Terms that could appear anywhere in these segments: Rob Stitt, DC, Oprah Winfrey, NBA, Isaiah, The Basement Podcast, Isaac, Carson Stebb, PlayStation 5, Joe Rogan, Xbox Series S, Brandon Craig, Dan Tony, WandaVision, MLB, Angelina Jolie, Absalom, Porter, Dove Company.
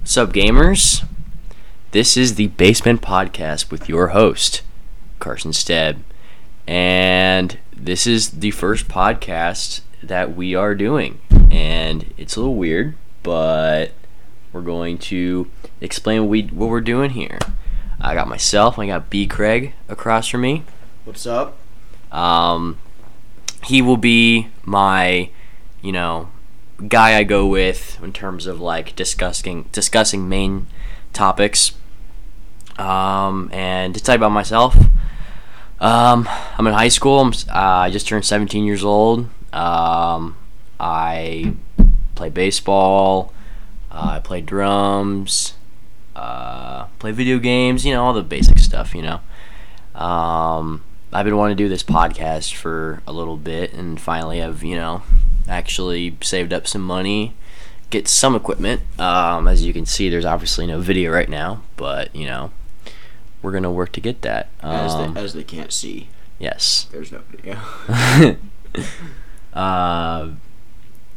What's up, gamers? This is the Basement Podcast with your host, Carson Stebb. And this is the first podcast that we are doing. And it's a little weird, but we're going to explain what we're doing here. I got myself, I got B. Craig across from me. What's up? He will be my, guy I go with in terms of like discussing main topics. And to tell you about myself, I'm in high school. I just turned 17 years old. I play baseball. I play drums. Play video games. All the basic stuff. I've been wanting to do this podcast for a little bit, and finally I've actually saved up some money, get some equipment. As you can see, there's obviously no video right now, but we're gonna work to get that. As they can't see, yes, there's no video.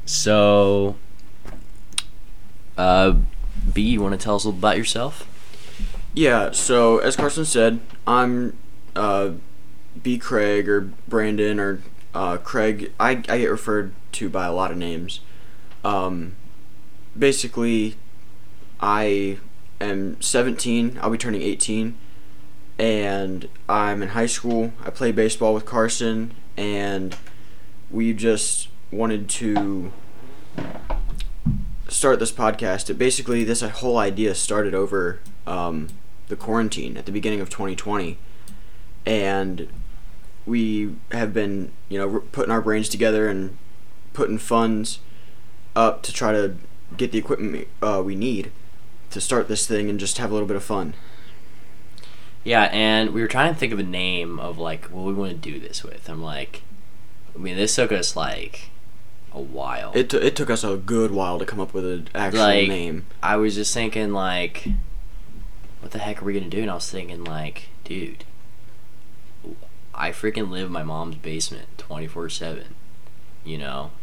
So B, you want to tell us a little about yourself? Yeah, so as Carson said, I'm B. Craig or Brandon or Craig. I get referred to by a lot of names. Basically, I am 17. I'll be turning 18, and I'm in high school. I play baseball with Carson, and we just wanted to start this podcast. This whole idea started over the quarantine at the beginning of 2020, and we have been, putting our brains together and putting funds up to try to get the equipment we need to start this thing and just have a little bit of fun. Yeah, and we were trying to think of a name of, what we want to do this with. This took us, a while. It took us a good while to come up with an actual name. I was just thinking, what the heck are we going to do? And I was thinking, dude, I freaking live in my mom's basement 24/7,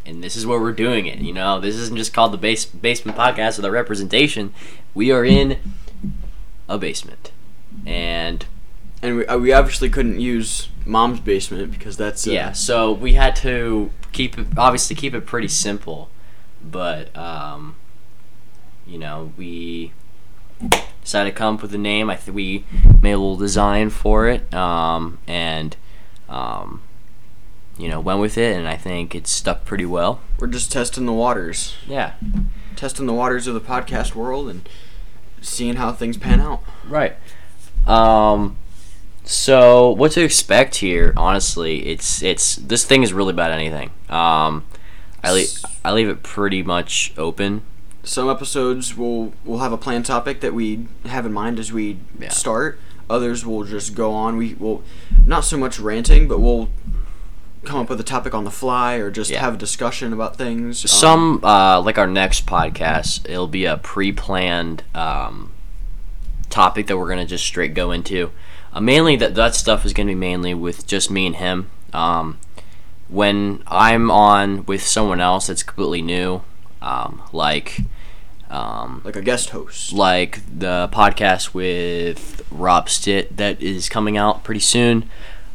and this is where we're doing it. This isn't just called the Basement Podcast with a representation. We are in a basement, and we obviously couldn't use mom's basement because that's yeah. So we had to keep it pretty simple, but we decided to come up with a name. We made a little design for it, went with it, and I think it stuck pretty well. We're just testing the waters. Yeah. Testing the waters of the podcast world and seeing how things pan out. Right. So what to expect here, honestly, it's this thing is really about anything. I leave it pretty much open. Some episodes we'll have a planned topic that we have in mind as we start. Others will just go on. We will not so much ranting, but we'll come up with a topic on the fly or just have a discussion about things. Some our next podcast, it'll be a pre-planned topic that we're gonna just straight go into. Mainly that stuff is gonna be mainly with just me and him. When I'm on with someone else that's completely new. Like a guest host, like the podcast with Rob Stitt that is coming out pretty soon.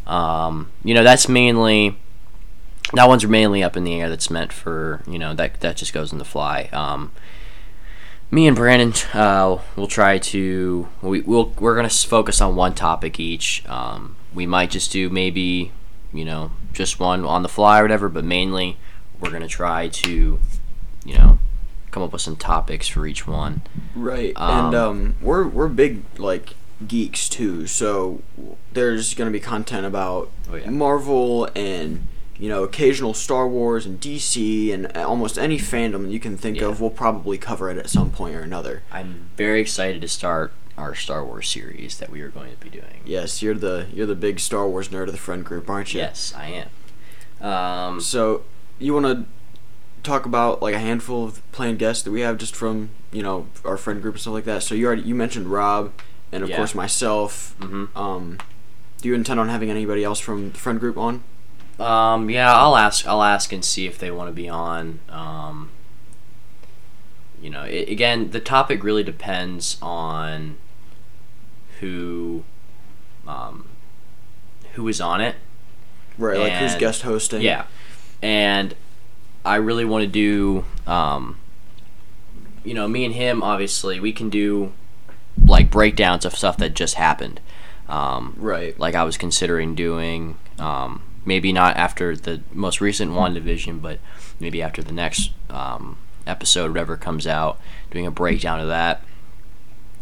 That one's mainly up in the air. That's meant for that just goes in the fly. Me and Brandon will try to we're gonna focus on one topic each. We might just do maybe just one on the fly or whatever, but mainly we're gonna try to. Come up with some topics for each one. Right, and we're big geeks too, so there's gonna be content about Marvel and occasional Star Wars and DC and almost any fandom you can think of. We'll probably cover it at some point or another. I'm very excited to start our Star Wars series that we are going to be doing. Yes, you're the big Star Wars nerd of the friend group, aren't you? Yes, I am. So you want to talk about a handful of planned guests that we have just from our friend group and stuff like that. So you mentioned Rob and of course myself. Mm-hmm. Do you intend on having anybody else from the friend group on? I'll ask and see if they want to be on. you know, it, again, the topic really depends on who is on it. Right, and, like, who's guest hosting. Yeah. And I really want to do, you know, me and him, obviously, we can do, like, breakdowns of stuff that just happened. Right. Like, I was considering doing, maybe not after the most recent WandaVision, but maybe after the next episode, whatever comes out, doing a breakdown of that.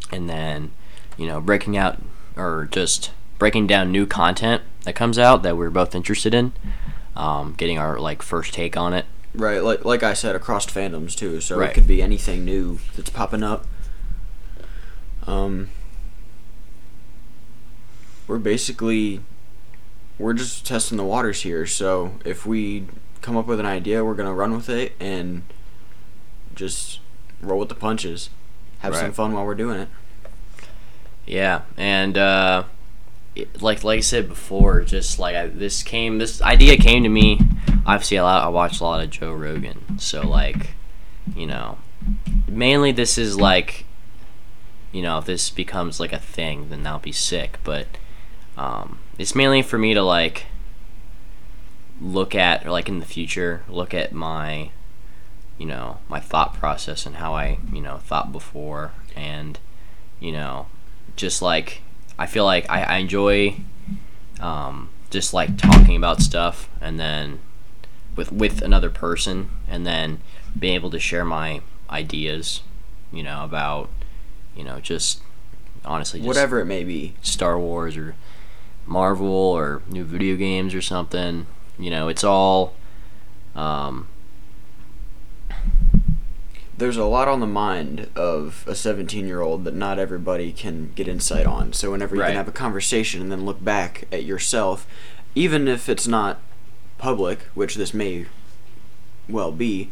And then, you know, breaking out, or just breaking down new content that comes out that we're both interested in, getting our, like, first take on it. Right, like I said, across fandoms, too, so right. It could be anything new that's popping up. We're basically, we're just testing the waters here, so if we come up with an idea, we're going to run with it and just roll with the punches. Have right. some fun while we're doing it. Yeah, and, like I said before, just like this idea came to me. Obviously, I watch a lot of Joe Rogan, so like, you know, mainly this is like, you know, if this becomes like a thing, then I'll be sick. But it's mainly for me to like look at, or like in the future, look at my, you know, my thought process and how I, you know, thought before, and you know, just like. I feel like I enjoy just like talking about stuff, and then with another person, and then being able to share my ideas, you know, about, you know, just honestly just whatever it may be, Star Wars or Marvel or new video games or something. You know, it's all there's a lot on the mind of a 17-year-old that not everybody can get insight on. So whenever you right. can have a conversation and then look back at yourself, even if it's not public, which this may well be,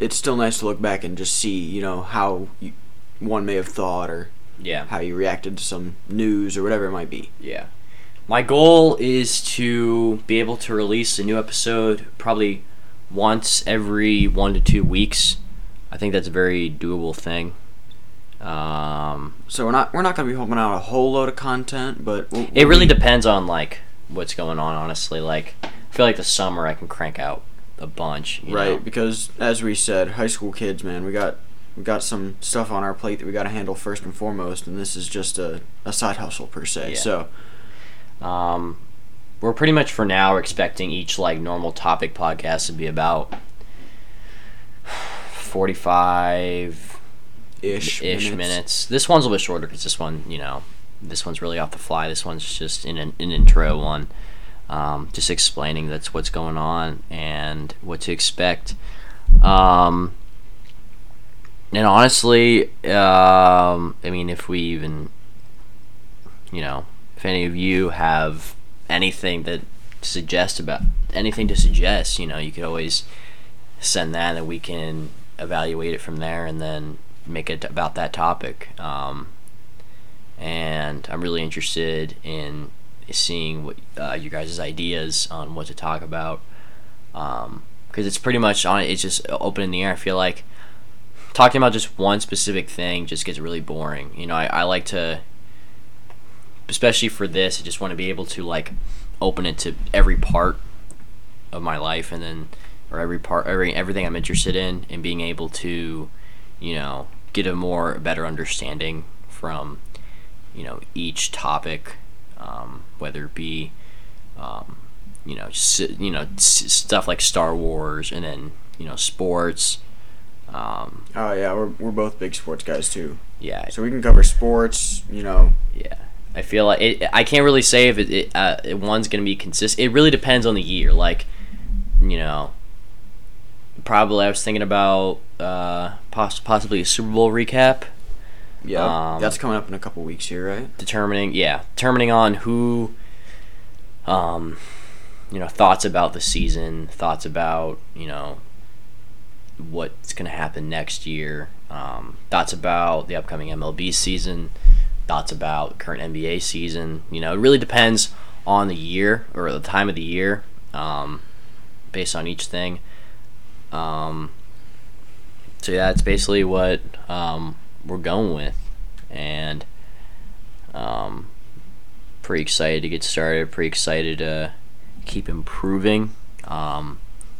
it's still nice to look back and just see, you know, how one may have thought, or yeah. how you reacted to some news or whatever it might be. Yeah. My goal is to be able to release a new episode probably once every 1 to 2 weeks. I think that's a very doable thing. So we're not going to be pumping out a whole load of content, but it really depends on like what's going on. Honestly, like I feel like the summer I can crank out a bunch. You right, know? Because as we said, high school kids, man, we got some stuff on our plate that we got to handle first and foremost, and this is just a side hustle per se. Yeah. So, we're pretty much for now expecting each like normal topic podcast to be about 45-ish minutes. This one's a little bit shorter because this one, you know, this one's really off the fly. This one's just an intro one, just explaining that's what's going on and what to expect. And honestly, I mean, if we even, you know, if any of you have anything that suggest about anything to suggest, you know, you could always send that and we can evaluate it from there and then make it about that topic. And I'm really interested in seeing what you guys' ideas on what to talk about, because it's pretty much on it's just open in the air. I feel like talking about just one specific thing just gets really boring. You know, I like to, especially for this, I just want to be able to like open it to every part of my life, and then or every part, everything I'm interested in, and being able to, you know, get a better understanding from, you know, each topic, whether it be, you know, stuff like Star Wars, and then, you know, sports. Oh yeah, we're both big sports guys too. Yeah. So we can cover sports, you know. Yeah. I feel like I can't really say if one's going to be consistent. It really depends on the year. Like, you know, probably I was thinking about possibly a Super Bowl recap. Yeah, that's coming up in a couple weeks here, right? Determining on who, you know, thoughts about the season, thoughts about, you know, what's going to happen next year, thoughts about the upcoming MLB season, thoughts about current NBA season. You know, it really depends on the year or the time of the year, based on each thing. So yeah, that's basically what we're going with, and pretty excited to get started, pretty excited to keep improving the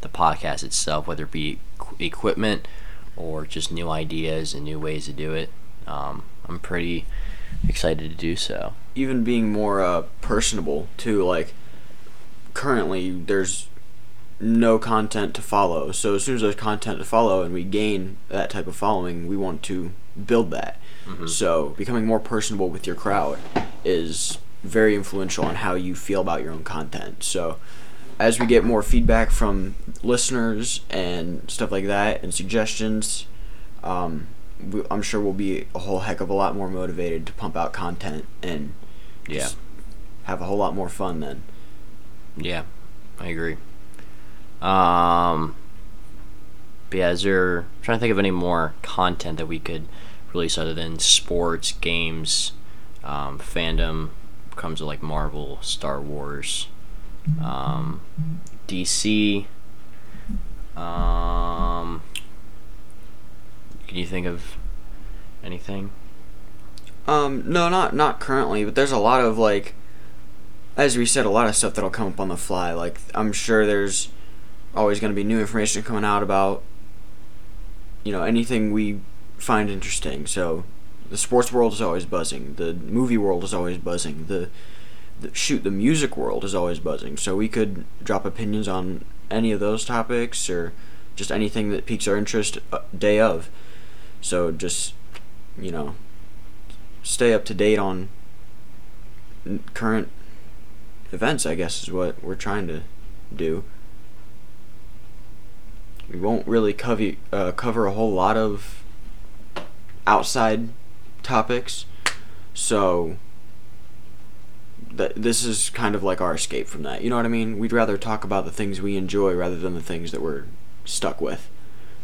podcast itself, whether it be equipment or just new ideas and new ways to do it. I'm pretty excited to do so. Even being more personable too, like currently there's no content to follow, so as soon as there's content to follow and we gain that type of following, we want to build that. Mm-hmm. So becoming more personable with your crowd is very influential on how you feel about your own content. So as we get more feedback from listeners and stuff like that and suggestions, I'm sure we'll be a whole heck of a lot more motivated to pump out content and just have a whole lot more fun then. Yeah, I agree. But yeah, I'm trying to think of any more content that we could release other than sports, games, fandom, comes to like Marvel, Star Wars, DC. Can you think of anything? No, not currently, but there's a lot of, like, as we said, a lot of stuff that'll come up on the fly. Like, I'm sure there's always going to be new information coming out about, you know, anything we find interesting. So the sports world is always buzzing, the movie world is always buzzing, the music world is always buzzing. So we could drop opinions on any of those topics or just anything that piques our interest day of. So just, you know, stay up to date on current events, I guess, is what we're trying to do. We won't really cover a whole lot of outside topics, so this is kind of like our escape from that. You know what I mean? We'd rather talk about the things we enjoy rather than the things that we're stuck with.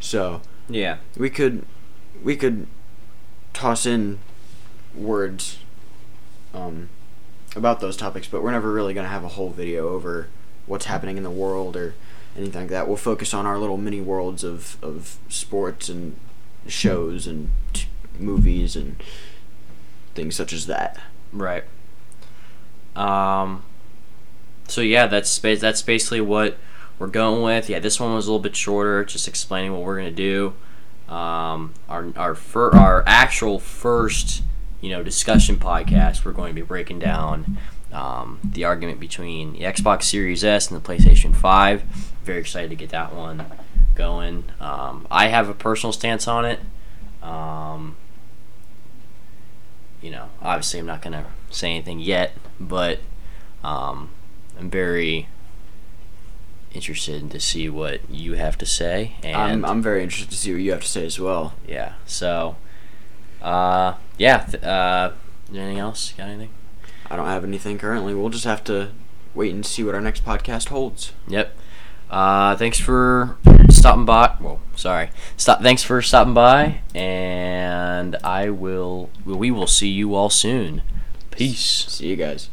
So yeah, we could toss in words about those topics, but we're never really going to have a whole video over what's happening in the world or anything like that. We'll focus on our little mini worlds of sports and shows and movies and things such as that. Right. So yeah, that's basically what we're going with. Yeah, this one was a little bit shorter, just explaining what we're gonna do. Our actual first, you know, discussion podcast, we're going to be breaking down the argument between the Xbox Series S and the PlayStation 5. Very excited to get that one going. I have a personal stance on it. You know, obviously I'm not gonna say anything yet, but I'm very interested to see what you have to say, and I'm very interested to see what you have to say as well. Yeah. So anything else? Got anything? I don't have anything currently. We'll just have to wait and see what our next podcast holds. Yep. Thanks for stopping by. Thanks for stopping by, and we will see you all soon. Peace. See you guys.